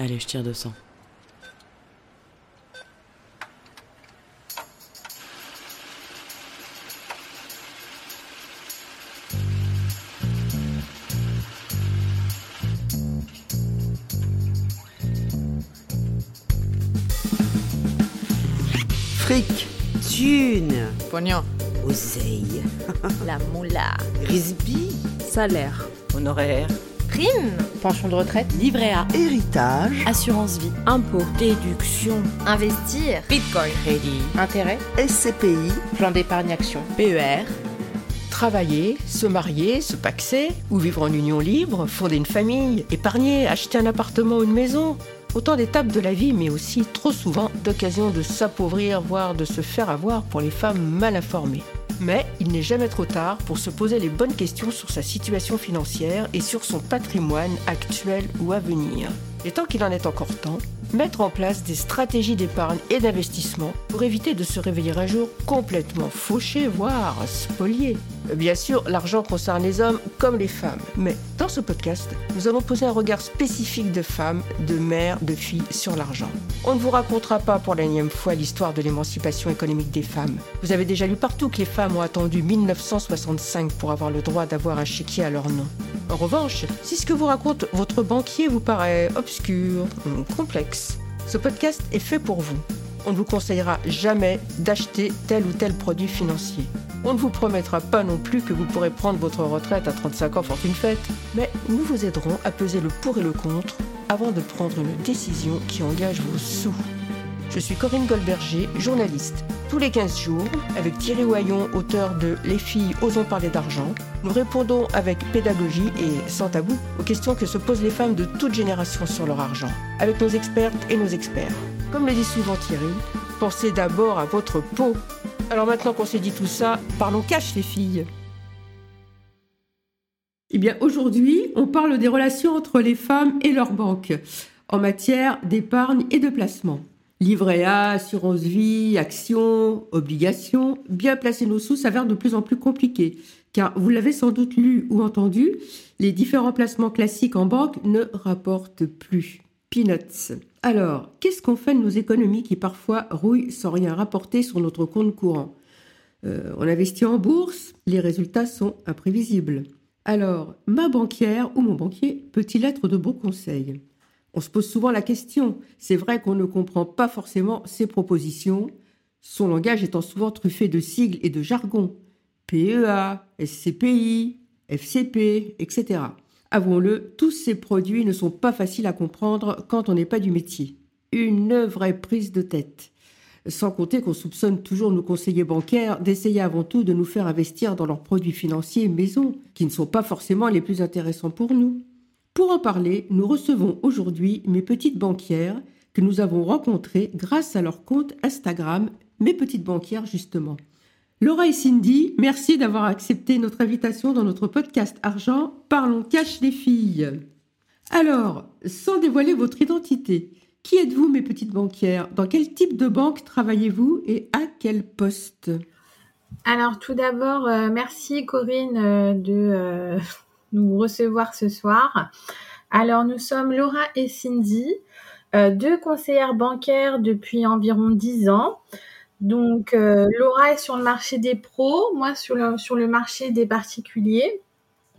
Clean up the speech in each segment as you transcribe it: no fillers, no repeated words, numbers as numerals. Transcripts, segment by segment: Allez, je tire 200. Fric, thune, pognon, oseille, la moula, risbi, salaire, honoraire, prime, pension de retraite, livret A, héritage, assurance vie, impôt, déduction, investir, bitcoin, crédit, intérêt, SCPI, plan d'épargne action, PER. Travailler, se marier, se paxer, ou vivre en union libre, fonder une famille, épargner, acheter un appartement ou une maison. Autant d'étapes de la vie, mais aussi, trop souvent, d'occasions de s'appauvrir, voire de se faire avoir pour les femmes mal informées. Mais il n'est jamais trop tard pour se poser les bonnes questions sur sa situation financière et sur son patrimoine actuel ou à venir. Et tant qu'il en est encore temps, mettre en place des stratégies d'épargne et d'investissement pour éviter de se réveiller un jour complètement fauché, voire spolié. Bien sûr, l'argent concerne les hommes comme les femmes. Mais dans ce podcast, nous allons poser un regard spécifique de femmes, de mères, de filles sur l'argent. On ne vous racontera pas pour la énième fois l'histoire de l'émancipation économique des femmes. Vous avez déjà lu partout que les femmes ont attendu 1965 pour avoir le droit d'avoir un chéquier à leur nom. En revanche, si ce que vous raconte votre banquier vous paraît obscur ou complexe, ce podcast est fait pour vous. On ne vous conseillera jamais d'acheter tel ou tel produit financier. On ne vous promettra pas non plus que vous pourrez prendre votre retraite à 35 ans fortune faite, mais nous vous aiderons à peser le pour et le contre avant de prendre une décision qui engage vos sous. Je suis Corinne Goldberger, journaliste. Tous les 15 jours, avec Thierry Ohayon, auteur de « Les filles, osons parler d'argent », nous répondons avec pédagogie et sans tabou aux questions que se posent les femmes de toute génération sur leur argent, avec nos expertes et nos experts. Comme le dit souvent Thierry, pensez d'abord à votre peau. Alors maintenant qu'on s'est dit tout ça, parlons cash les filles. Eh bien aujourd'hui, on parle des relations entre les femmes et leurs banques en matière d'épargne et de placement. Livret A, assurance vie, actions, obligations, bien placer nos sous s'avère de plus en plus compliqué. Car vous l'avez sans doute lu ou entendu, les différents placements classiques en banque ne rapportent plus. Peanuts. Alors, qu'est-ce qu'on fait de nos économies qui parfois rouillent sans rien rapporter sur notre compte courant ? On investit en bourse, les résultats sont imprévisibles. Alors, ma banquière ou mon banquier peut-il être de bons conseils ? On se pose souvent la question. C'est vrai qu'on ne comprend pas forcément ses propositions, son langage étant souvent truffé de sigles et de jargon. PEA, SCPI, FCP, etc. Avouons-le, tous ces produits ne sont pas faciles à comprendre quand on n'est pas du métier. Une vraie prise de tête. Sans compter qu'on soupçonne toujours nos conseillers bancaires d'essayer avant tout de nous faire investir dans leurs produits financiers maison, qui ne sont pas forcément les plus intéressants pour nous. Pour en parler, nous recevons aujourd'hui mes petites banquières que nous avons rencontrées grâce à leur compte Instagram, mes petites banquières justement. Laura et Cindy, merci d'avoir accepté notre invitation dans notre podcast Argent, parlons cash les filles. Alors, sans dévoiler votre identité, qui êtes-vous mes petites banquières ? Dans quel type de banque travaillez-vous et à quel poste ? Alors tout d'abord, merci Corinne de nous recevoir ce soir. Alors nous sommes Laura et Cindy, deux conseillères bancaires depuis environ 10 ans. Donc, Laura est sur le marché des pros, moi sur le marché des particuliers,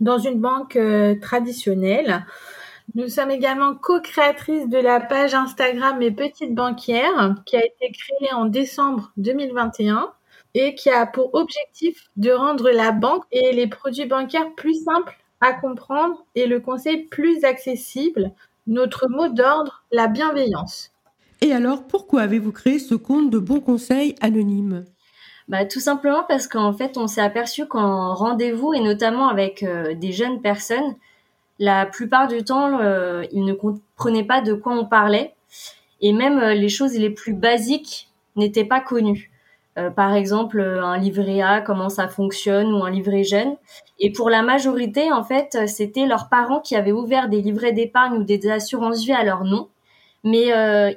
dans une banque traditionnelle. Nous sommes également co-créatrices de la page Instagram Mes Petites Banquières, qui a été créée en décembre 2021 et qui a pour objectif de rendre la banque et les produits bancaires plus simples à comprendre et le conseil plus accessible. Notre mot d'ordre, la bienveillance. Et alors, pourquoi avez-vous créé ce compte de bons conseils anonymes ? Tout simplement parce qu'en fait, on s'est aperçu qu'en rendez-vous, et notamment avec des jeunes personnes, la plupart du temps, ils ne comprenaient pas de quoi on parlait. Et même les choses les plus basiques n'étaient pas connues. Par exemple, un livret A, comment ça fonctionne, ou un livret jeune. Et pour la majorité, en fait, c'était leurs parents qui avaient ouvert des livrets d'épargne ou des assurances-vie à leur nom. Mais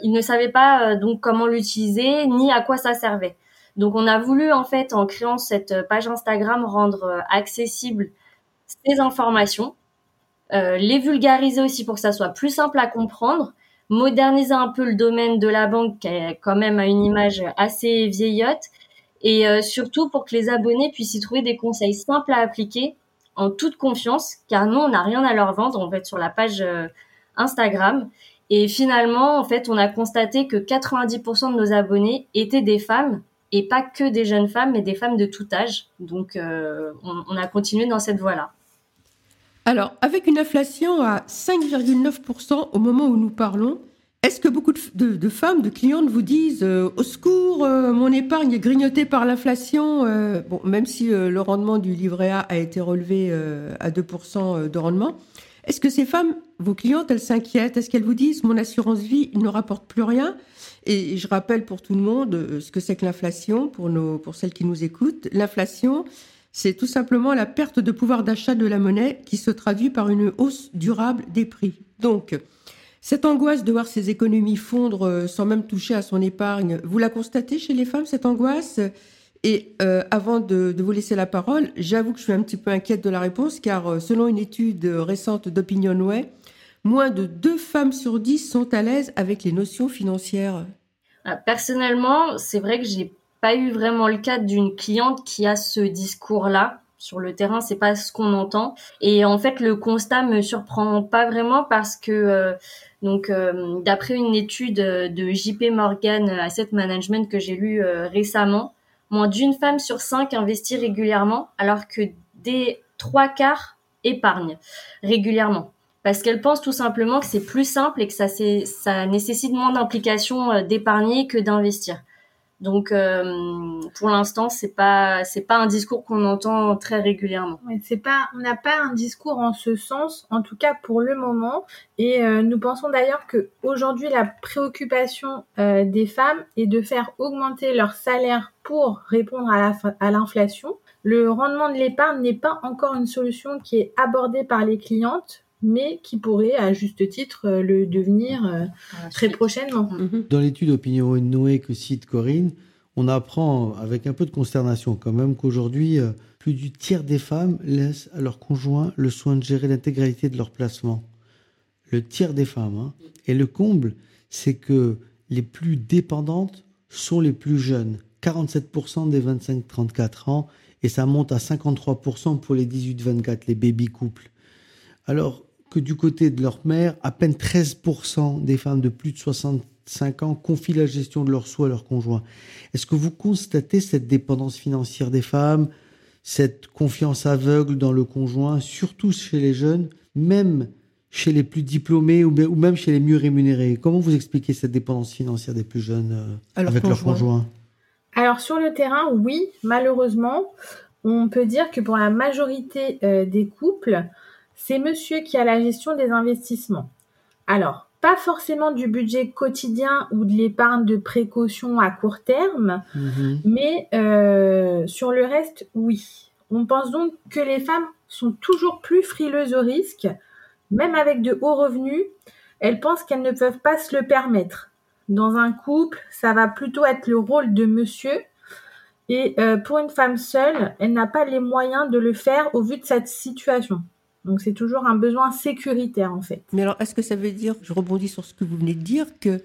ils ne savaient pas donc comment l'utiliser ni à quoi ça servait. Donc on a voulu en fait en créant cette page Instagram rendre accessibles ces informations, les vulgariser aussi pour que ça soit plus simple à comprendre, moderniser un peu le domaine de la banque qui a quand même une image assez vieillotte et surtout pour que les abonnés puissent y trouver des conseils simples à appliquer en toute confiance, car nous, on n'a rien à leur vendre, on va être sur la page Instagram. Et finalement, en fait, on a constaté que 90% de nos abonnés étaient des femmes, et pas que des jeunes femmes, mais des femmes de tout âge. Donc, on a continué dans cette voie-là. Alors, avec une inflation à 5,9% au moment où nous parlons, est-ce que beaucoup de femmes, de clientes vous disent « Au secours, mon épargne est grignotée par l'inflation ». Bon, même si le rendement du livret A a été relevé à 2% de rendement, est-ce que ces femmes, vos clientes, elles s'inquiètent? Est-ce qu'elles vous disent « Mon assurance vie ne rapporte plus rien ». Et je rappelle pour tout le monde ce que c'est que l'inflation, pour celles qui nous écoutent. L'inflation, c'est tout simplement la perte de pouvoir d'achat de la monnaie qui se traduit par une hausse durable des prix. Donc, cette angoisse de voir ses économies fondre sans même toucher à son épargne, vous la constatez chez les femmes, cette angoisse? Et avant de vous laisser la parole, j'avoue que je suis un petit peu inquiète de la réponse, car selon une étude récente d'OpinionWay, moins de 2 femmes sur 10 sont à l'aise avec les notions financières. Personnellement, c'est vrai que j'ai pas eu vraiment le cas d'une cliente qui a ce discours-là. Sur le terrain, c'est pas ce qu'on entend. Et en fait, le constat me surprend pas vraiment parce que, d'après une étude de JP Morgan Asset Management que j'ai lue récemment, moins d'1 femme sur 5 investit régulièrement, alors que des 3 quarts épargnent régulièrement. Parce qu'elle pense tout simplement que c'est plus simple et que ça nécessite moins d'implication d'épargner que d'investir. Donc, pour l'instant, c'est pas un discours qu'on entend très régulièrement. Ouais, on n'a pas un discours en ce sens, en tout cas pour le moment. Et nous pensons d'ailleurs que aujourd'hui, la préoccupation des femmes est de faire augmenter leur salaire pour répondre à l'inflation. Le rendement de l'épargne n'est pas encore une solution qui est abordée par les clientes, mais qui pourrait, à juste titre, le devenir très prochainement. Dans l'étude OpinionWay que cite Corinne, on apprend avec un peu de consternation quand même qu'aujourd'hui, plus du tiers des femmes laissent à leur conjoint le soin de gérer l'intégralité de leurs placements. Le tiers des femmes. Hein. Et le comble, c'est que les plus dépendantes sont les plus jeunes. 47% des 25-34 ans, et ça monte à 53% pour les 18-24, les baby-couples. Alors que du côté de leur mère, à peine 13% des femmes de plus de 65 ans confient la gestion de leurs soins à leur conjoint. Est-ce que vous constatez cette dépendance financière des femmes, cette confiance aveugle dans le conjoint, surtout chez les jeunes, même chez les plus diplômés ou même chez les mieux rémunérés? Comment vous expliquez cette dépendance financière des plus jeunes avec leur conjoint? Alors sur le terrain, oui, malheureusement, on peut dire que pour la majorité des couples, c'est monsieur qui a la gestion des investissements. Alors, pas forcément du budget quotidien ou de l'épargne de précaution à court terme, mais sur le reste, oui. On pense donc que les femmes sont toujours plus frileuses au risque, même avec de hauts revenus, elles pensent qu'elles ne peuvent pas se le permettre. Dans un couple, ça va plutôt être le rôle de monsieur. Et pour une femme seule, elle n'a pas les moyens de le faire au vu de cette situation. Donc, c'est toujours un besoin sécuritaire, en fait. Mais alors, est-ce que ça veut dire, je rebondis sur ce que vous venez de dire, que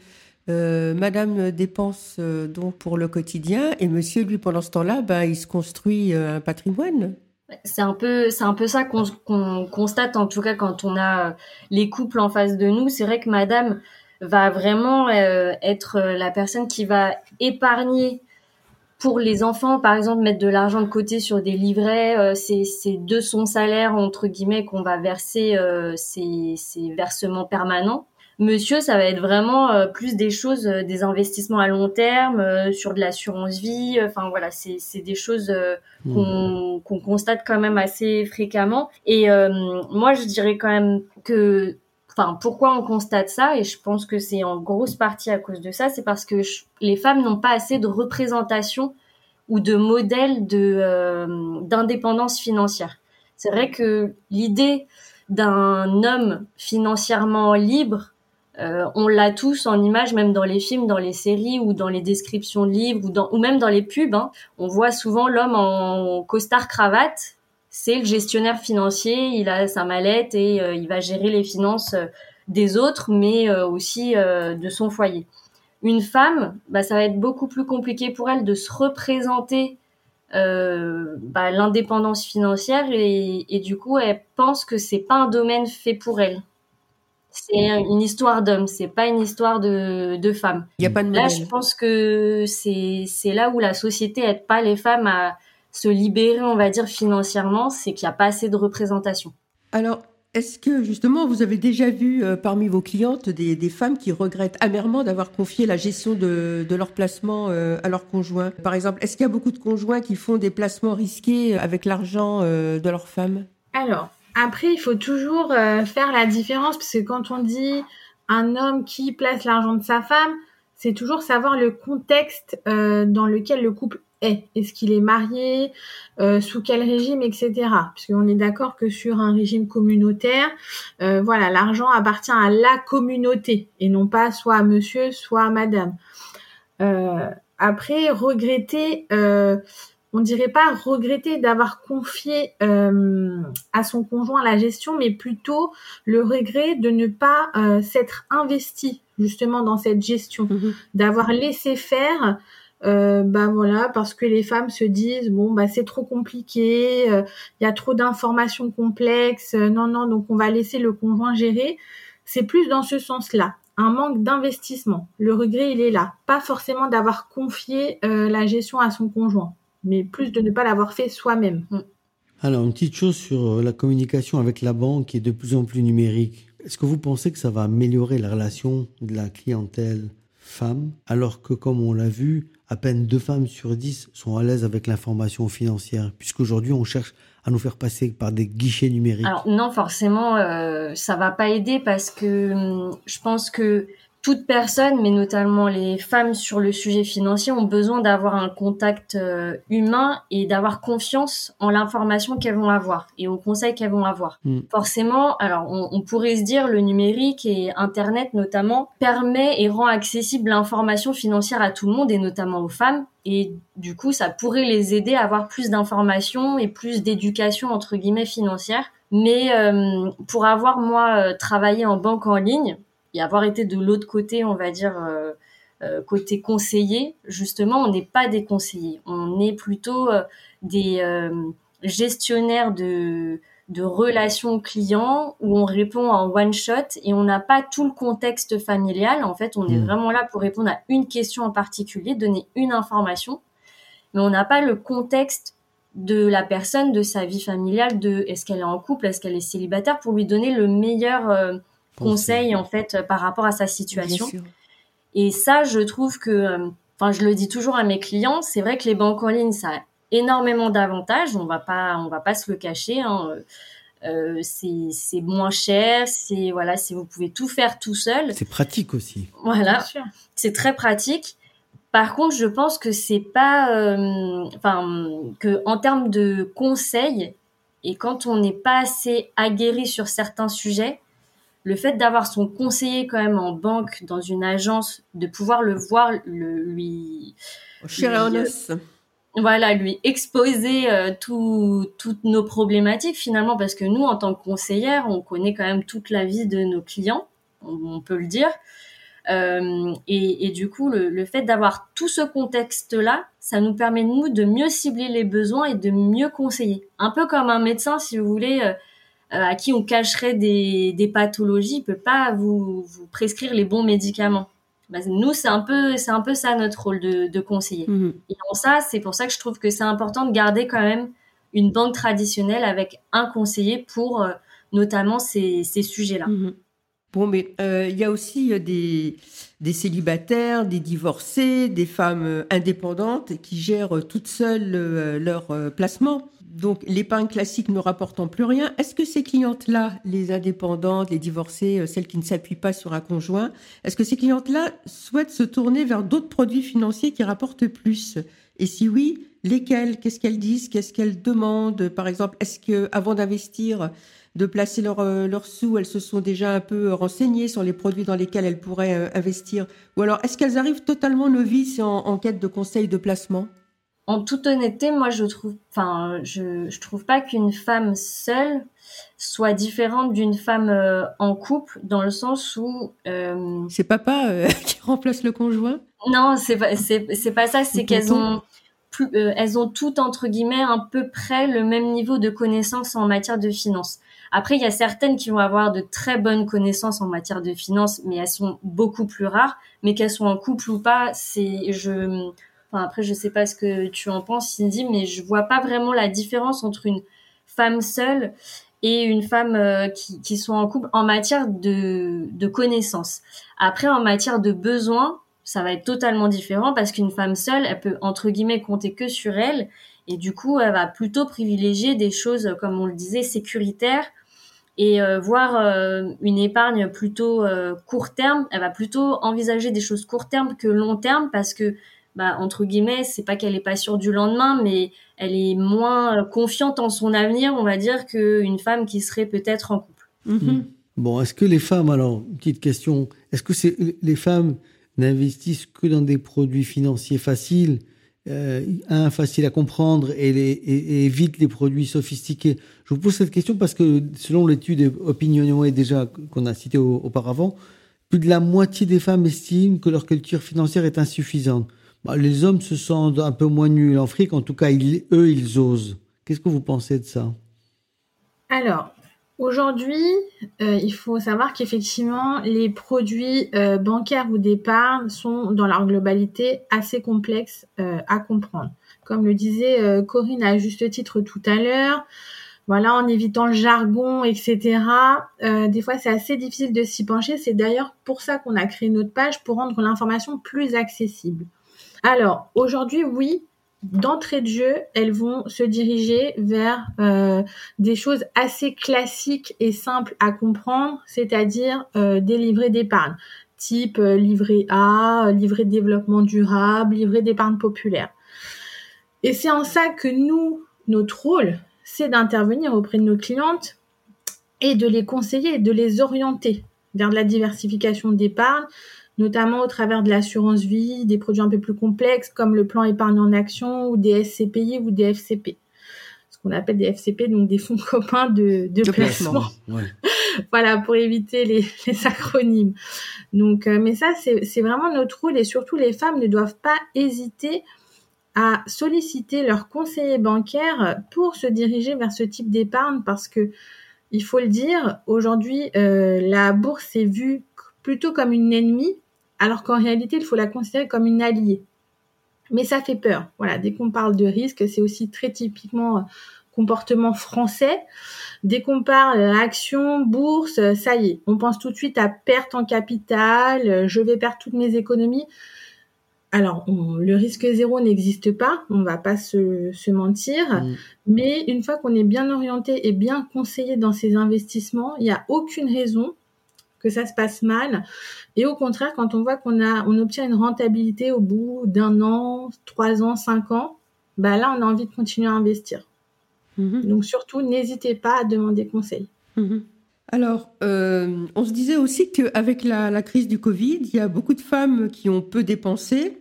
madame dépense donc pour le quotidien et monsieur, lui, pendant ce temps-là, il se construit un patrimoine? C'est un peu ça qu'on constate, en tout cas, quand on a les couples en face de nous. C'est vrai que madame va vraiment être la personne qui va épargner pour les enfants, par exemple, mettre de l'argent de côté sur des livrets, c'est de son salaire, entre guillemets, qu'on va verser ces versements permanents. Monsieur, ça va être vraiment plus des choses, des investissements à long terme, sur de l'assurance vie. Enfin, voilà, c'est des choses qu'on constate quand même assez fréquemment. Et moi, je dirais quand même que... Enfin, pourquoi on constate ça, et je pense que c'est en grosse partie à cause de ça, c'est parce que les femmes n'ont pas assez de représentation ou de modèle d'indépendance financière. C'est vrai que l'idée d'un homme financièrement libre, on l'a tous en image, même dans les films, dans les séries ou dans les descriptions de livres ou même dans les pubs. Hein. On voit souvent l'homme en costard-cravate. C'est le gestionnaire financier, il a sa mallette et il va gérer les finances des autres, mais aussi de son foyer. Une femme, ça va être beaucoup plus compliqué pour elle de se représenter l'indépendance financière et du coup, elle pense que c'est pas un domaine fait pour elle. C'est une histoire d'homme, c'est pas une histoire de femme. Il y a pas de modèle. Je pense que c'est là où la société aide pas les femmes à se libérer, on va dire, financièrement, c'est qu'il y a pas assez de représentation. Alors, est-ce que justement vous avez déjà vu parmi vos clientes des femmes qui regrettent amèrement d'avoir confié la gestion de leurs placements à leur conjoint? Par exemple, est-ce qu'il y a beaucoup de conjoints qui font des placements risqués avec l'argent de leur femme? Alors, après, il faut toujours faire la différence, parce que quand on dit un homme qui place l'argent de sa femme, c'est toujours savoir le contexte dans lequel le couple est. Est-ce qu'il est marié, sous quel régime, etc. Puisqu'on est d'accord que sur un régime communautaire, l'argent appartient à la communauté et non pas soit à monsieur, soit à madame. Après, regretter... on dirait pas regretter d'avoir confié à son conjoint la gestion, mais plutôt le regret de ne pas s'être investi justement dans cette gestion, d'avoir laissé faire. Parce que les femmes se disent c'est trop compliqué, y a trop d'informations complexes, donc on va laisser le conjoint gérer. C'est plus dans ce sens-là. Un manque d'investissement. Le regret, il est là, pas forcément d'avoir confié la gestion à son conjoint, mais plus de ne pas l'avoir fait soi-même. Alors, une petite chose sur la communication avec la banque qui est de plus en plus numérique. Est-ce que vous pensez que ça va améliorer la relation de la clientèle femme, alors que, comme on l'a vu, à peine 2 femmes sur 10 sont à l'aise avec l'information financière, puisqu'aujourd'hui, on cherche à nous faire passer par des guichets numériques? Alors, non, forcément, ça ne va pas aider, parce que je pense que toute personne, mais notamment les femmes sur le sujet financier, ont besoin d'avoir un contact humain et d'avoir confiance en l'information qu'elles vont avoir et aux conseils qu'elles vont avoir. Forcément, alors on pourrait se dire le numérique et Internet notamment permet et rend accessible l'information financière à tout le monde et notamment aux femmes. Et du coup, ça pourrait les aider à avoir plus d'informations et plus d'éducation entre guillemets financière. Mais pour avoir moi travaillé en banque en ligne, et avoir été de l'autre côté, on va dire, côté conseiller, justement, on n'est pas des conseillers. On est plutôt des gestionnaires de relations clients où on répond en one-shot et on n'a pas tout le contexte familial. En fait, on est vraiment là pour répondre à une question en particulier, donner une information, mais on n'a pas le contexte de la personne, de sa vie familiale, de est-ce qu'elle est en couple, est-ce qu'elle est célibataire, pour lui donner le meilleur... conseil en fait par rapport à sa situation. Et ça, je trouve que, je le dis toujours à mes clients, c'est vrai que les banques en ligne, ça a énormément d'avantages, on va pas se le cacher, hein. C'est moins cher, vous pouvez tout faire tout seul. C'est pratique aussi. Voilà, c'est très pratique. Par contre, je pense que c'est pas, que en termes de conseils, et quand on n'est pas assez aguerri sur certains sujets, le fait d'avoir son conseiller quand même en banque, dans une agence, de pouvoir le voir, lui exposer toutes nos problématiques finalement, parce que nous, en tant que conseillère, on connaît quand même toute la vie de nos clients, on peut le dire. Et du coup, le fait d'avoir tout ce contexte-là, ça nous permet nous de mieux cibler les besoins et de mieux conseiller. Un peu comme un médecin, si vous voulez... à qui on cacherait des pathologies, il ne peut pas vous prescrire les bons médicaments. Nous, c'est un peu ça notre rôle de conseiller. Et en ça, c'est pour ça que je trouve que c'est important de garder quand même une banque traditionnelle avec un conseiller pour notamment ces sujets-là. Bon, mais il y a aussi des célibataires, des divorcés, des femmes indépendantes qui gèrent toutes seules leurs placements. Donc, l'épargne classique ne rapportant plus rien, est-ce que ces clientes-là, les indépendantes, les divorcées, celles qui ne s'appuient pas sur un conjoint, est-ce que ces clientes-là souhaitent se tourner vers d'autres produits financiers qui rapportent plus? Et si oui, lesquels? Qu'est-ce qu'elles disent? Qu'est-ce qu'elles demandent? Par exemple, est-ce qu'avant d'investir, de placer leurs sous, elles se sont déjà un peu renseignées sur les produits dans lesquels elles pourraient investir? Ou alors, est-ce qu'elles arrivent totalement novices en quête de conseils de placement? En toute honnêteté, moi, je trouve pas qu'une femme seule soit différente d'une femme en couple, dans le sens où c'est papa qui remplace le conjoint. Non, c'est pas ça. C'est qu'elles ont toutes entre guillemets à peu près le même niveau de connaissances en matière de finance. Après, il y a certaines qui vont avoir de très bonnes connaissances en matière de finance, mais elles sont beaucoup plus rares. Mais qu'elles soient en couple ou pas, Enfin, après, je sais pas ce que tu en penses, Cindy, mais je vois pas vraiment la différence entre une femme seule et une femme qui sont en couple en matière de connaissances. Après, en matière de besoins, ça va être totalement différent parce qu'une femme seule, elle peut, entre guillemets, compter que sur elle. Et du coup, elle va plutôt privilégier des choses, comme on le disait, sécuritaires et voir une épargne plutôt court terme. Elle va plutôt envisager des choses court terme que long terme parce que entre guillemets, c'est pas qu'elle est pas sûre du lendemain, mais elle est moins confiante en son avenir, on va dire, qu'une femme qui serait peut-être en couple. Mmh. Bon, est-ce que les femmes, alors, petite question, est-ce que les femmes n'investissent que dans des produits financiers faciles, faciles à comprendre et évitent les produits sophistiqués? Je vous pose cette question parce que, selon l'étude OpinionWay déjà qu'on a citée auparavant, plus de la moitié des femmes estiment que leur culture financière est insuffisante. Les hommes se sentent un peu moins nuls en fric, en tout cas, ils osent. Qu'est-ce que vous pensez de ça ? Alors, aujourd'hui, il faut savoir qu'effectivement, les produits bancaires ou d'épargne sont, dans leur globalité, assez complexes à comprendre. Comme le disait Corinne à juste titre tout à l'heure, voilà, en évitant le jargon, etc. Des fois, c'est assez difficile de s'y pencher. C'est d'ailleurs pour ça qu'on a créé notre page, pour rendre l'information plus accessible. Alors, aujourd'hui, oui, d'entrée de jeu, elles vont se diriger vers des choses assez classiques et simples à comprendre, c'est-à-dire des livrets d'épargne, type livret A, livret de développement durable, livret d'épargne populaire. Et c'est en ça que nous, notre rôle, c'est d'intervenir auprès de nos clientes et de les conseiller, de les orienter vers de la diversification d'épargne, notamment au travers de l'assurance vie, des produits un peu plus complexes comme le plan épargne en action ou des SCPI ou des FCP. Ce qu'on appelle des FCP, donc des fonds communs de placement. Ouais. Voilà, pour éviter les acronymes. Donc, mais ça, c'est vraiment notre rôle et surtout les femmes ne doivent pas hésiter à solliciter leur conseiller bancaire pour se diriger vers ce type d'épargne parce que, il faut le dire, aujourd'hui, la bourse est vue plutôt comme une ennemie, alors qu'en réalité, il faut la considérer comme une alliée. Mais ça fait peur. Voilà, dès qu'on parle de risque, c'est aussi très typiquement comportement français. Dès qu'on parle action, bourse, ça y est, on pense tout de suite à perte en capital, je vais perdre toutes mes économies. Alors, le risque zéro n'existe pas, on ne va pas se mentir, mais une fois qu'on est bien orienté et bien conseillé dans ses investissements, il n'y a aucune raison que ça se passe mal. Et au contraire, quand on voit qu'on obtient une rentabilité au bout d'un an, 3 ans, 5 ans, bah là, on a envie de continuer à investir. Mmh. Donc surtout, n'hésitez pas à demander conseil. Mmh. Alors, on se disait aussi qu'avec la crise du Covid, il y a beaucoup de femmes qui ont peu dépensé.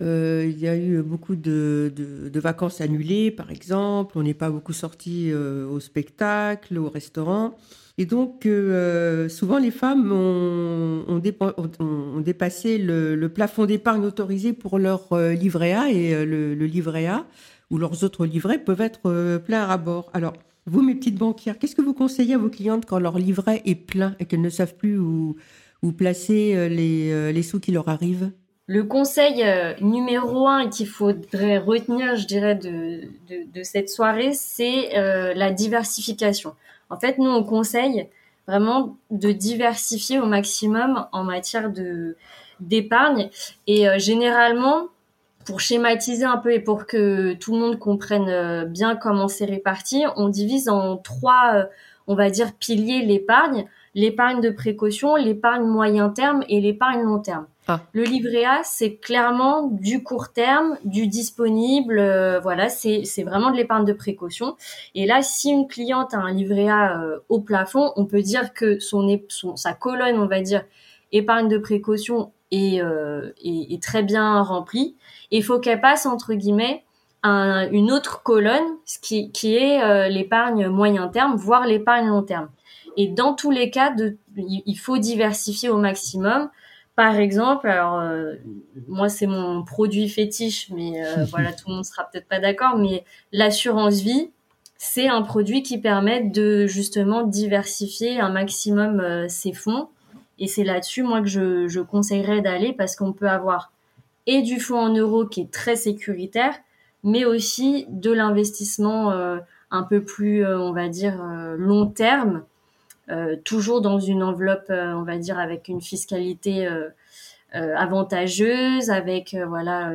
Il y a eu beaucoup de vacances annulées, par exemple. On n'est pas beaucoup sortis au spectacle, au restaurant. Et donc, souvent, les femmes ont dépassé le plafond d'épargne autorisé pour leur livret A et le livret A ou leurs autres livrets peuvent être pleins à bord. Alors, vous, mes petites banquières, qu'est-ce que vous conseillez à vos clientes quand leur livret est plein et qu'elles ne savent plus où placer les sous qui leur arrivent ? Le conseil numéro 1 qu'il faudrait retenir, je dirais, de cette soirée, c'est la diversification. En fait, nous, on conseille vraiment de diversifier au maximum en matière d'épargne. Et généralement, pour schématiser un peu et pour que tout le monde comprenne bien comment c'est réparti, on divise en 3, on va dire, piliers l'épargne. L'épargne de précaution, l'épargne moyen terme et l'épargne long terme. Ah. Le livret A, c'est clairement du court terme, du disponible, voilà, c'est vraiment de l'épargne de précaution. Et là, si une cliente a un livret A au plafond, on peut dire que sa colonne, on va dire, épargne de précaution est très bien remplie. Il faut qu'elle passe, entre guillemets, une autre colonne qui est l'épargne moyen terme, voire l'épargne long terme. Et dans tous les cas, il faut diversifier au maximum. Par exemple, alors moi c'est mon produit fétiche, mais voilà, tout le monde sera peut-être pas d'accord, mais l'assurance vie, c'est un produit qui permet de justement diversifier un maximum ses fonds. Et c'est là-dessus, moi, que je conseillerais d'aller, parce qu'on peut avoir et du fonds en euros qui est très sécuritaire, mais aussi de l'investissement un peu plus, on va dire, long terme, toujours dans une enveloppe, on va dire, avec une fiscalité avantageuse, avec voilà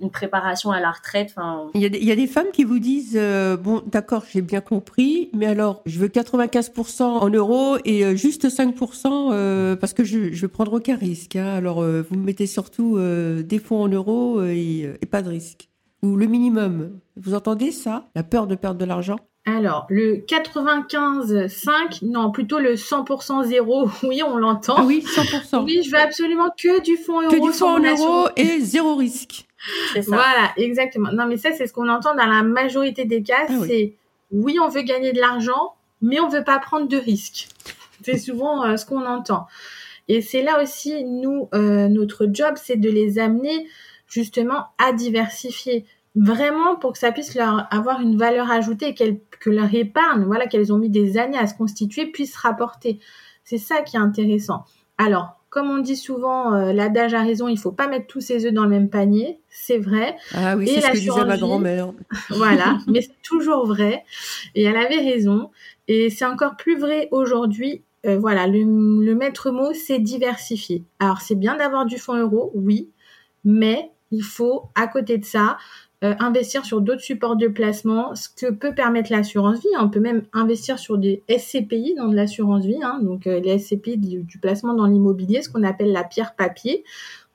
une préparation à la retraite. Il y a des femmes qui vous disent bon, d'accord, j'ai bien compris, mais alors je veux 95% en euros et juste 5% parce que je veux prendre aucun risque. Hein. Alors vous mettez surtout des fonds en euros et pas de risque, ou le minimum. Vous entendez ça, la peur de perdre de l'argent? Alors, le 95,5, non, plutôt le 100% zéro, oui, on l'entend. Ah oui, 100%. Oui, je veux absolument que du fonds euro. Que du fonds en euros et zéro risque. C'est ça. Voilà, exactement. Non, mais ça, c'est ce qu'on entend dans la majorité des cas. Ah, c'est, oui, on veut gagner de l'argent, mais on veut pas prendre de risques. C'est souvent ce qu'on entend. Et c'est là aussi, nous, notre job, c'est de les amener justement à diversifier. Vraiment pour que ça puisse leur avoir une valeur ajoutée et que leur épargne, voilà, qu'elles ont mis des années à se constituer, puisse rapporter. C'est ça qui est intéressant. Alors, comme on dit souvent, l'adage a raison, il faut pas mettre tous ses œufs dans le même panier. C'est vrai. Ah oui, et c'est ce que disait ma grand-mère. Voilà, mais c'est toujours vrai. Et elle avait raison. Et c'est encore plus vrai aujourd'hui. Voilà, le maître mot, c'est diversifier. Alors, c'est bien d'avoir du fonds euro, oui, mais il faut, à côté de ça, investir sur d'autres supports de placement, ce que peut permettre l'assurance vie. On peut même investir sur des SCPI dans de l'assurance vie, hein, donc les SCPI du placement dans l'immobilier, ce qu'on appelle la pierre papier.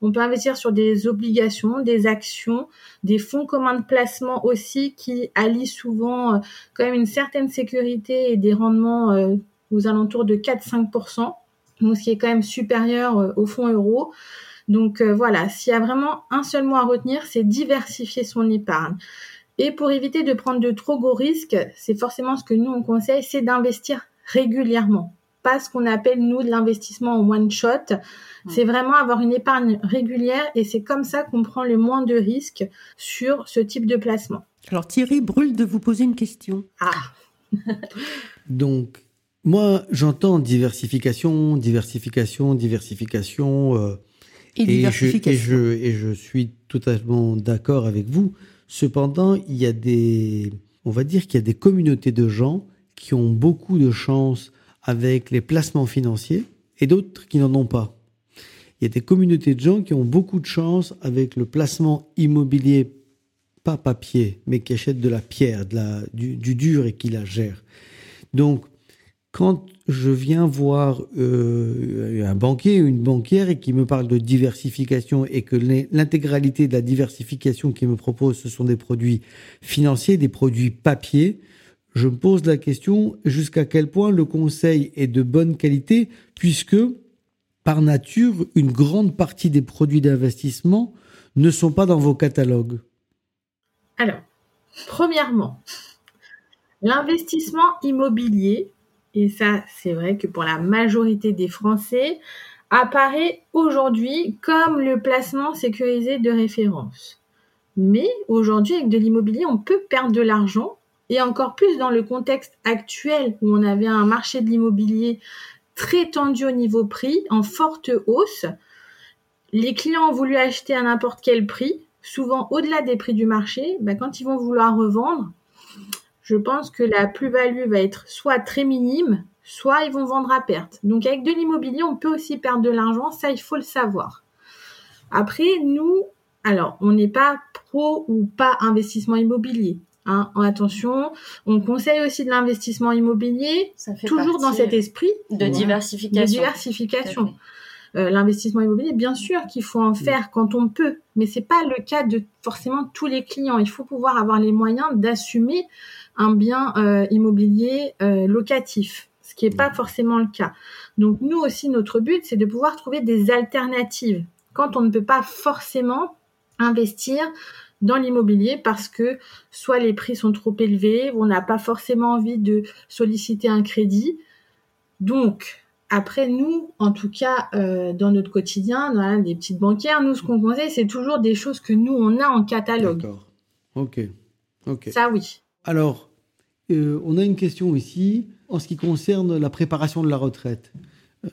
On peut investir sur des obligations, des actions, des fonds communs de placement aussi, qui allient souvent quand même une certaine sécurité et des rendements aux alentours de 4-5%, donc ce qui est quand même supérieur aux fonds euros. Donc voilà, s'il y a vraiment un seul mot à retenir, c'est diversifier son épargne. Et pour éviter de prendre de trop gros risques, c'est forcément ce que nous on conseille, c'est d'investir régulièrement. Pas ce qu'on appelle nous de l'investissement en one shot. Mmh. C'est vraiment avoir une épargne régulière et c'est comme ça qu'on prend le moins de risques sur ce type de placement. Alors Thierry brûle de vous poser une question. Ah. Donc moi j'entends diversification. Et je suis totalement d'accord avec vous. Cependant, on va dire qu'il y a des communautés de gens qui ont beaucoup de chance avec les placements financiers et d'autres qui n'en ont pas. Il y a des communautés de gens qui ont beaucoup de chance avec le placement immobilier, pas papier, mais qui achètent de la pierre, du dur et qui la gèrent. Donc, quand je viens voir un banquier ou une banquière et qui me parle de diversification et que l'intégralité de la diversification qu'il me propose, ce sont des produits financiers, des produits papier, je me pose la question jusqu'à quel point le conseil est de bonne qualité, puisque par nature, une grande partie des produits d'investissement ne sont pas dans vos catalogues. Alors, premièrement, l'investissement immobilier, et ça, c'est vrai que pour la majorité des Français, apparaît aujourd'hui comme le placement sécurisé de référence. Mais aujourd'hui, avec de l'immobilier, on peut perdre de l'argent, et encore plus dans le contexte actuel où on avait un marché de l'immobilier très tendu au niveau prix, en forte hausse. Les clients ont voulu acheter à n'importe quel prix, souvent au-delà des prix du marché. Bah, quand ils vont vouloir revendre, je pense que la plus-value va être soit très minime, soit ils vont vendre à perte. Donc, avec de l'immobilier, on peut aussi perdre de l'argent. Ça, il faut le savoir. Après, nous, alors, on n'est pas pro ou pas investissement immobilier. Hein. Attention, on conseille aussi de l'investissement immobilier, toujours dans cet esprit de diversification. L'investissement immobilier, bien sûr qu'il faut en faire quand on peut, mais c'est pas le cas de forcément tous les clients. Il faut pouvoir avoir les moyens d'assumer un bien immobilier locatif, ce qui n'est pas forcément le cas. Donc nous aussi, notre but, c'est de pouvoir trouver des alternatives quand on ne peut pas forcément investir dans l'immobilier parce que soit les prix sont trop élevés, on n'a pas forcément envie de solliciter un crédit. Donc, après, nous, en tout cas, dans notre quotidien, dans les petites banquières, nous, ce qu'on conseille, c'est toujours des choses que nous, on a en catalogue. D'accord. OK. Ça, oui. Alors, on a une question ici en ce qui concerne la préparation de la retraite.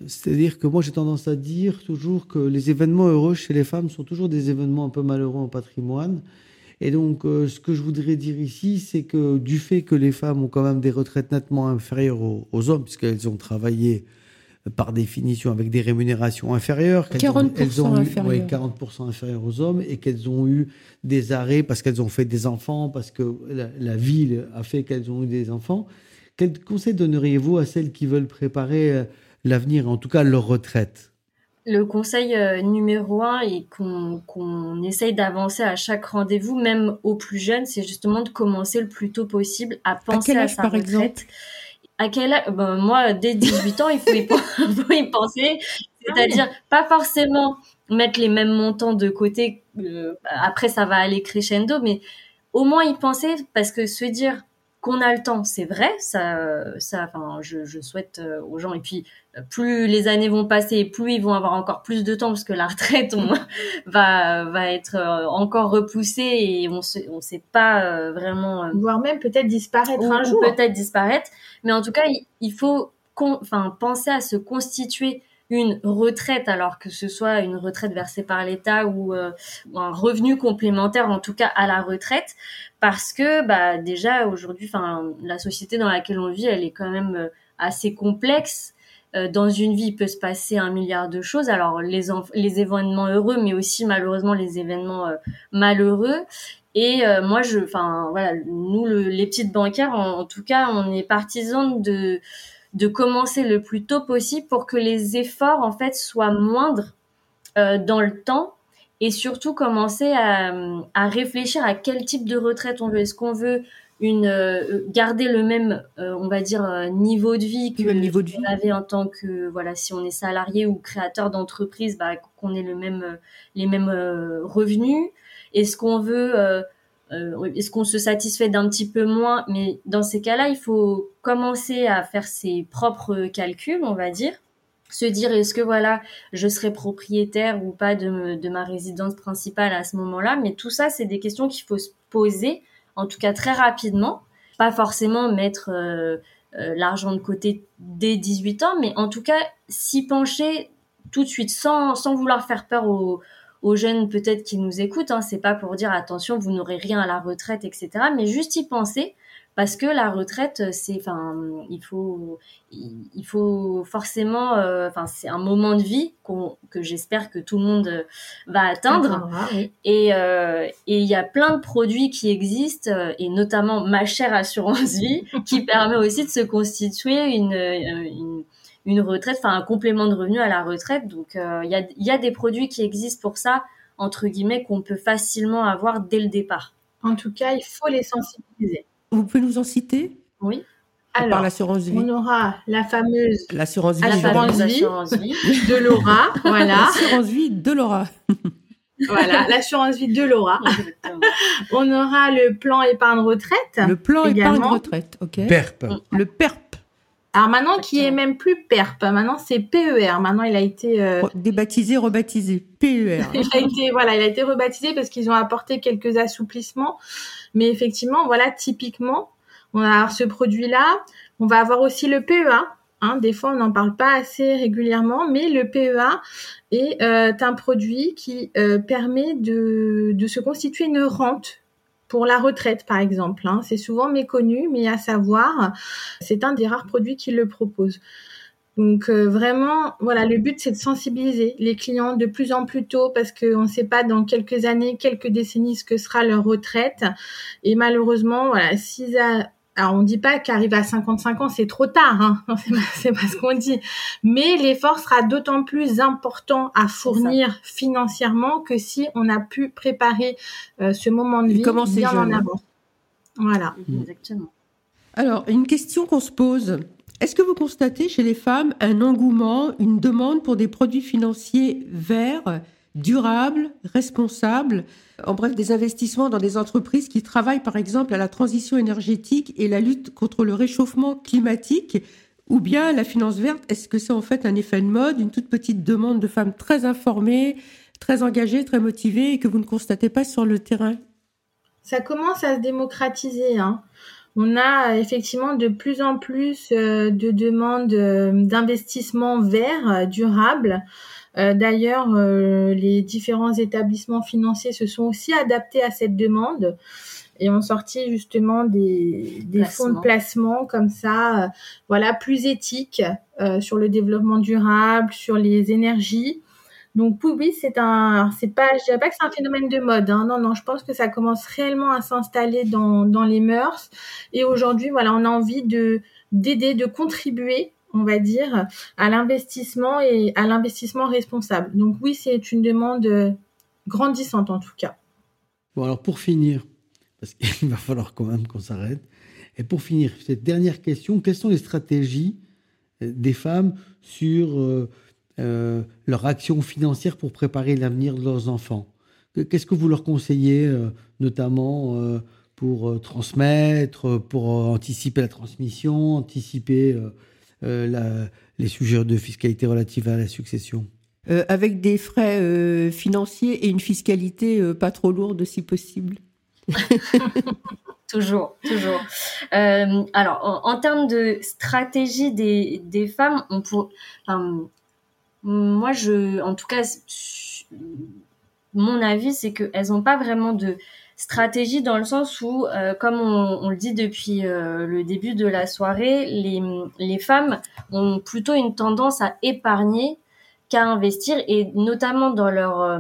C'est-à-dire que moi, j'ai tendance à dire toujours que les événements heureux chez les femmes sont toujours des événements un peu malheureux en patrimoine. Et donc, ce que je voudrais dire ici, c'est que du fait que les femmes ont quand même des retraites nettement inférieures aux hommes, puisqu'elles ont travaillé par définition avec des rémunérations inférieures, 40% inférieures aux hommes, et qu'elles ont eu des arrêts parce qu'elles ont fait des enfants, parce que la ville a fait qu'elles ont eu des enfants. Quel conseil donneriez-vous à celles qui veulent préparer l'avenir, en tout cas leur retraite? Le conseil numéro 1 et qu'on essaye d'avancer à chaque rendez-vous, même aux plus jeunes, c'est justement de commencer le plus tôt possible à penser à sa retraite. À quel âge, par exemple ? À quel âge ? Ben, moi, dès 18 ans, il faut y penser. C'est-à-dire, pas forcément mettre les mêmes montants de côté. Après, ça va aller crescendo, mais au moins y penser, parce que se dire qu'on a le temps, c'est vrai, je souhaite aux gens. Et puis, plus les années vont passer, plus ils vont avoir encore plus de temps, parce que la retraite va être encore repoussée et on sait pas vraiment. Voire même peut-être disparaître un jour. Peut-être disparaître. Mais en tout cas, il faut penser à se constituer une retraite, alors que ce soit une retraite versée par l'État ou un revenu complémentaire, en tout cas à la retraite, parce que déjà aujourd'hui, la société dans laquelle on vit, elle est quand même assez complexe. Dans une vie, il peut se passer 1 milliard de choses. Alors les événements heureux, mais aussi malheureusement les événements malheureux. Et moi, nous, les petites banquières, en tout cas, on est partisanes de commencer le plus tôt possible pour que les efforts en fait soient moindres dans le temps, et surtout commencer à réfléchir à quel type de retraite on veut. Est-ce qu'on veut garder le même niveau de vie que on avait en tant que si on est salarié ou créateur d'entreprise, qu'on ait les mêmes revenus. Est-ce qu'on se satisfait d'un petit peu moins? Mais dans ces cas-là, il faut commencer à faire ses propres calculs, on va dire. Se dire, est-ce que je serai propriétaire ou pas de ma résidence principale à ce moment-là? Mais tout ça, c'est des questions qu'il faut se poser, en tout cas très rapidement. Pas forcément mettre l'argent de côté dès 18 ans, mais en tout cas, s'y pencher tout de suite, sans vouloir faire peur aux jeunes peut-être qui nous écoutent, hein, c'est pas pour dire attention, vous n'aurez rien à la retraite, etc. Mais juste y penser, parce que la retraite, il faut forcément, c'est un moment de vie que j'espère que tout le monde va atteindre. Oui. Et il y a plein de produits qui existent, et notamment ma chère assurance vie, qui permet aussi de se constituer une retraite, un complément de revenu à la retraite. Donc, il y a des produits qui existent pour ça, entre guillemets, qu'on peut facilement avoir dès le départ. En tout cas, il faut les sensibiliser. Vous pouvez nous en citer ? Oui. Alors, par l'assurance vie. On aura la fameuse l'assurance vie de Laura. L'assurance vie de Laura. L'assurance vie de Laura. On aura le plan épargne retraite. Le plan épargne retraite, OK. PERP. Le PERP. Alors maintenant, qui est même plus PERP, maintenant c'est PER. Maintenant, il a été débaptisé, rebaptisé PER. il a été rebaptisé parce qu'ils ont apporté quelques assouplissements. Mais effectivement, typiquement, on va avoir ce produit-là. On va avoir aussi le PEA. Des fois, on n'en parle pas assez régulièrement, mais le PEA est un produit qui permet de se constituer une rente pour la retraite, par exemple. C'est souvent méconnu, mais à savoir, c'est un des rares produits qui le propose. Donc, vraiment, le but, c'est de sensibiliser les clients de plus en plus tôt, parce qu'on ne sait pas dans quelques années, quelques décennies, ce que sera leur retraite. Et malheureusement, alors, on ne dit pas qu'arriver à 55 ans, c'est trop tard. Non, c'est pas ce qu'on dit. Mais l'effort sera d'autant plus important à fournir financièrement que si on a pu préparer ce moment de vie bien en avant. Voilà. Exactement. Alors, une question qu'on se pose. Est-ce que vous constatez chez les femmes un engouement, une demande pour des produits financiers verts, durables, responsables, en bref des investissements dans des entreprises qui travaillent par exemple à la transition énergétique et la lutte contre le réchauffement climatique, ou bien la finance verte, est-ce que c'est en fait un effet de mode, une toute petite demande de femmes très informées, très engagées, très motivées et que vous ne constatez pas sur le terrain ? Ça commence à se démocratiser, hein. On a effectivement de plus en plus de demandes d'investissement vert, durable. D'ailleurs, les différents établissements financiers se sont aussi adaptés à cette demande et ont sorti justement des fonds de placement comme ça, voilà, plus éthiques sur le développement durable, sur les énergies. Donc oui, je dirais pas que c'est un phénomène de mode, hein. Non, je pense que ça commence réellement à s'installer dans les mœurs. Et aujourd'hui, voilà, on a envie d'aider, de contribuer, on va dire, à l'investissement et à l'investissement responsable. Donc oui, c'est une demande grandissante en tout cas. Bon, alors pour finir, parce qu'il va falloir quand même qu'on s'arrête. Et pour finir, cette dernière question, quelles sont les stratégies des femmes sur leur action financière pour préparer l'avenir de leurs enfants? Qu'est-ce que vous leur conseillez, notamment pour transmettre, pour anticiper la transmission, anticiper les sujets de fiscalité relative à la succession? Avec des frais financiers et une fiscalité pas trop lourde si possible. Toujours. Alors, en termes de stratégie des femmes, moi, en tout cas, mon avis, c'est qu'elles n'ont pas vraiment de stratégie dans le sens où, comme on le dit depuis le début de la soirée, les femmes ont plutôt une tendance à épargner qu'à investir, et notamment dans leur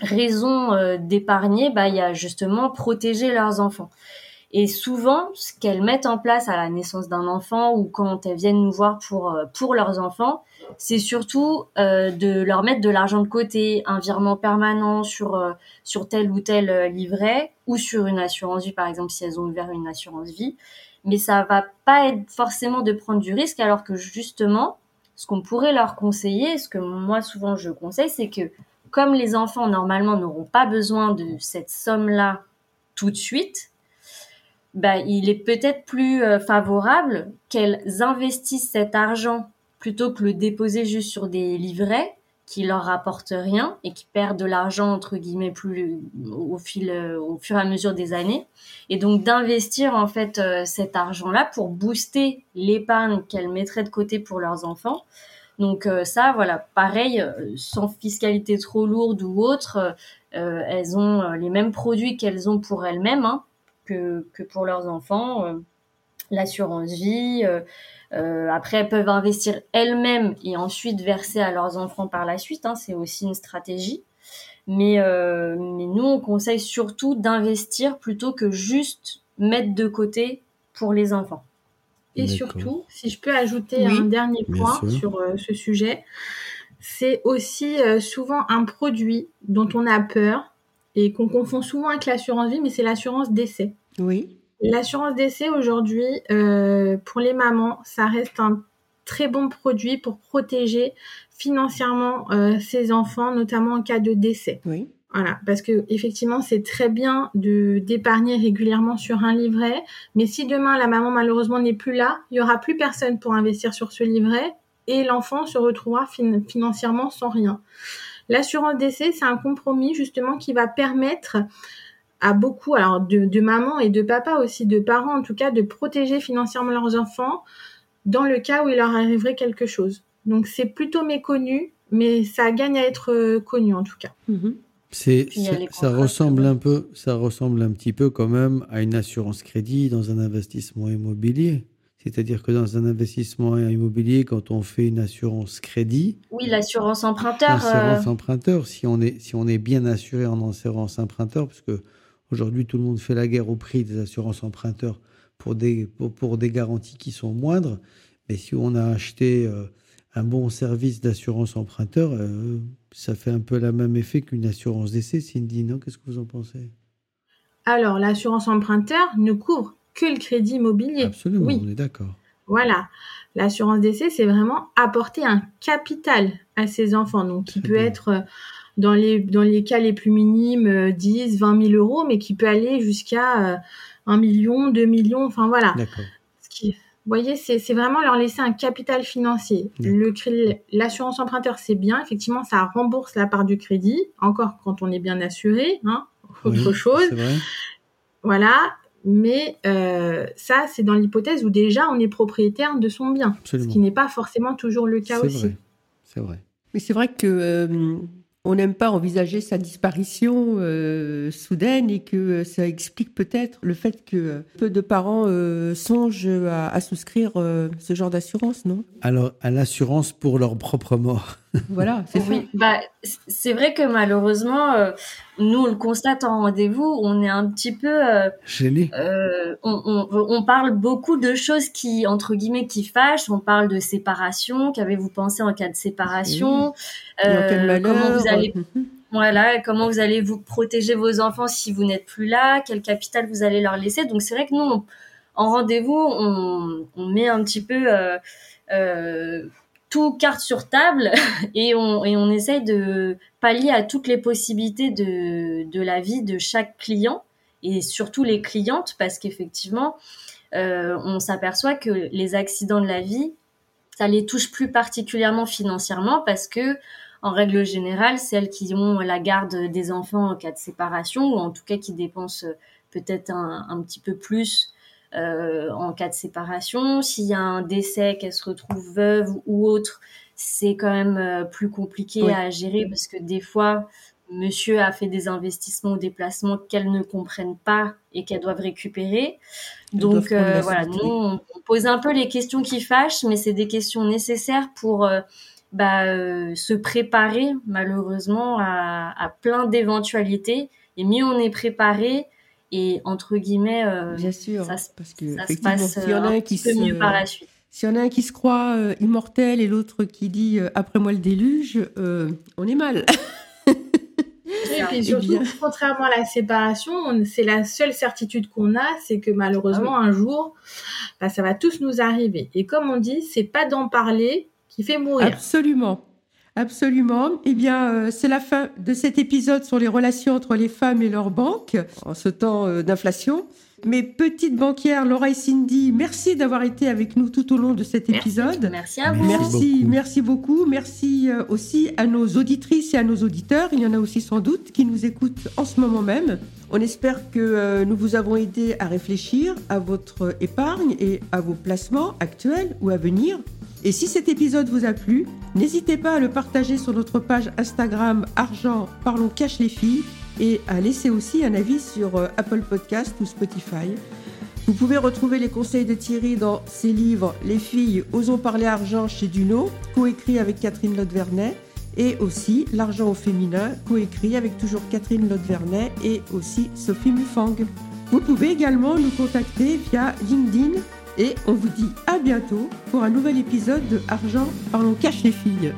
raison d'épargner, il y a justement protéger leurs enfants. Et souvent, ce qu'elles mettent en place à la naissance d'un enfant ou quand elles viennent nous voir pour leurs enfants, c'est surtout de leur mettre de l'argent de côté, un virement permanent sur tel ou tel livret ou sur une assurance vie, par exemple, si elles ont ouvert une assurance vie. Mais ça va pas être forcément de prendre du risque, alors que justement, ce qu'on pourrait leur conseiller, ce que moi souvent je conseille, c'est que comme les enfants normalement n'auront pas besoin de cette somme-là tout de suite, il est peut-être plus favorable qu'elles investissent cet argent plutôt que le déposer juste sur des livrets qui leur rapportent rien et qui perdent de l'argent, entre guillemets, plus au fur et à mesure des années. Et donc, d'investir, en fait, cet argent-là pour booster l'épargne qu'elles mettraient de côté pour leurs enfants. Donc, ça, voilà, pareil, sans fiscalité trop lourde ou autre, elles ont les mêmes produits qu'elles ont pour elles-mêmes, hein, que pour leurs enfants, l'assurance vie. Après, elles peuvent investir elles-mêmes et ensuite verser à leurs enfants par la suite, hein, c'est aussi une stratégie. Mais nous, on conseille surtout d'investir plutôt que juste mettre de côté pour les enfants. Et d'accord. Surtout, si je peux ajouter un dernier point sur ce sujet, c'est aussi souvent un produit dont on a peur et qu'on confond souvent avec l'assurance vie, mais c'est l'assurance décès. Oui. L'assurance décès, aujourd'hui, pour les mamans, ça reste un très bon produit pour protéger financièrement ses enfants, notamment en cas de décès. Oui. Voilà, parce que effectivement, c'est très bien d'épargner régulièrement sur un livret, mais si demain, la maman, malheureusement, n'est plus là, il n'y aura plus personne pour investir sur ce livret et l'enfant se retrouvera financièrement sans rien. L'assurance décès, c'est un compromis justement qui va permettre à beaucoup, alors de mamans et de papas aussi, de parents en tout cas, de protéger financièrement leurs enfants dans le cas où il leur arriverait quelque chose. Donc c'est plutôt méconnu, mais ça gagne à être connu en tout cas. Mm-hmm. Ça ressemble un petit peu quand même à une assurance crédit dans un investissement immobilier. C'est-à-dire que dans un investissement immobilier, quand on fait une assurance crédit... Oui, l'assurance emprunteur. L'assurance emprunteur, si on est bien assuré en assurance emprunteur, parce qu'aujourd'hui, tout le monde fait la guerre au prix des assurances emprunteurs pour des garanties qui sont moindres. Mais si on a acheté un bon service d'assurance emprunteur, ça fait un peu le même effet qu'une assurance décès. Cindy, non ? Qu'est-ce que vous en pensez ? Alors, l'assurance emprunteur ne couvre que le crédit immobilier. Absolument, oui. On est d'accord. Voilà. L'assurance décès, c'est vraiment apporter un capital à ses enfants. Donc, qui peut être dans les cas les plus minimes, 10, 20 000 euros, mais qui peut aller jusqu'à 1 million, 2 millions, enfin voilà. D'accord. Vous voyez, c'est vraiment leur laisser un capital financier. L'assurance emprunteur, c'est bien. Effectivement, ça rembourse la part du crédit, encore quand on est bien assuré, hein, autre chose. C'est vrai. Voilà, mais ça, c'est dans l'hypothèse où déjà, on est propriétaire de son bien, absolument, ce qui n'est pas forcément toujours le cas aussi. C'est vrai. Mais c'est vrai que... on n'aime pas envisager sa disparition soudaine et que ça explique peut-être le fait que peu de parents songent à souscrire ce genre d'assurance, non ? Alors, à l'assurance pour leur propre mort. Voilà, c'est vrai. Oui, bah, c'est vrai que malheureusement, nous, on le constate en rendez-vous, on est un petit peu... gêné. On parle beaucoup de choses qui, entre guillemets, qui fâchent. On parle de séparation, qu'avez-vous pensé en cas de séparation ? Et en cas de malheur, comment vous allez... Voilà, comment vous allez vous protéger vos enfants si vous n'êtes plus là ? Quel capital vous allez leur laisser ? Donc, c'est vrai que nous, en rendez-vous, on met un petit peu... tout carte sur table et on essaye de pallier à toutes les possibilités de la vie de chaque client et surtout les clientes, parce qu'effectivement, on s'aperçoit que les accidents de la vie, ça les touche plus particulièrement financièrement parce que, en règle générale, celles qui ont la garde des enfants en cas de séparation ou en tout cas qui dépensent peut-être un petit peu plus en cas de séparation, s'il y a un décès, qu'elle se retrouve veuve ou autre, c'est quand même plus compliqué à gérer parce que des fois, monsieur a fait des investissements ou des placements qu'elles ne comprennent pas et qu'elles doivent récupérer. Donc voilà, nous, on pose un peu les questions qui fâchent, mais c'est des questions nécessaires pour se préparer malheureusement à plein d'éventualités. Et mieux on est préparé, et entre guillemets, bien sûr, ça se passe mieux par la suite. S'il y en a un qui se croit immortel et l'autre qui dit « après moi le déluge », on est mal. Et puis surtout, contrairement à la séparation, c'est la seule certitude qu'on a, c'est que malheureusement, un jour, ça va tous nous arriver. Et comme on dit, c'est pas d'en parler qui fait mourir. Absolument. Absolument. Eh bien, c'est la fin de cet épisode sur les relations entre les femmes et leurs banques en ce temps d'inflation. Mes petites banquières, Laura et Cindy, merci d'avoir été avec nous tout au long de cet épisode. Merci à vous. Merci beaucoup. Merci aussi à nos auditrices et à nos auditeurs. Il y en a aussi sans doute qui nous écoutent en ce moment même. On espère que nous vous avons aidé à réfléchir à votre épargne et à vos placements actuels ou à venir. Et si cet épisode vous a plu, n'hésitez pas à le partager sur notre page Instagram Argent, parlons cash les filles, et à laisser aussi un avis sur Apple Podcast ou Spotify. Vous pouvez retrouver les conseils de Thierry dans ses livres Les filles, Osons parler argent chez Dunod, coécrit avec Catherine Lode Verney, et aussi L'argent au féminin, coécrit avec toujours Catherine Lode Verney et aussi Sophie Mufang. Vous pouvez également nous contacter via LinkedIn. Et on vous dit à bientôt pour un nouvel épisode de Argent, parlons cash les filles!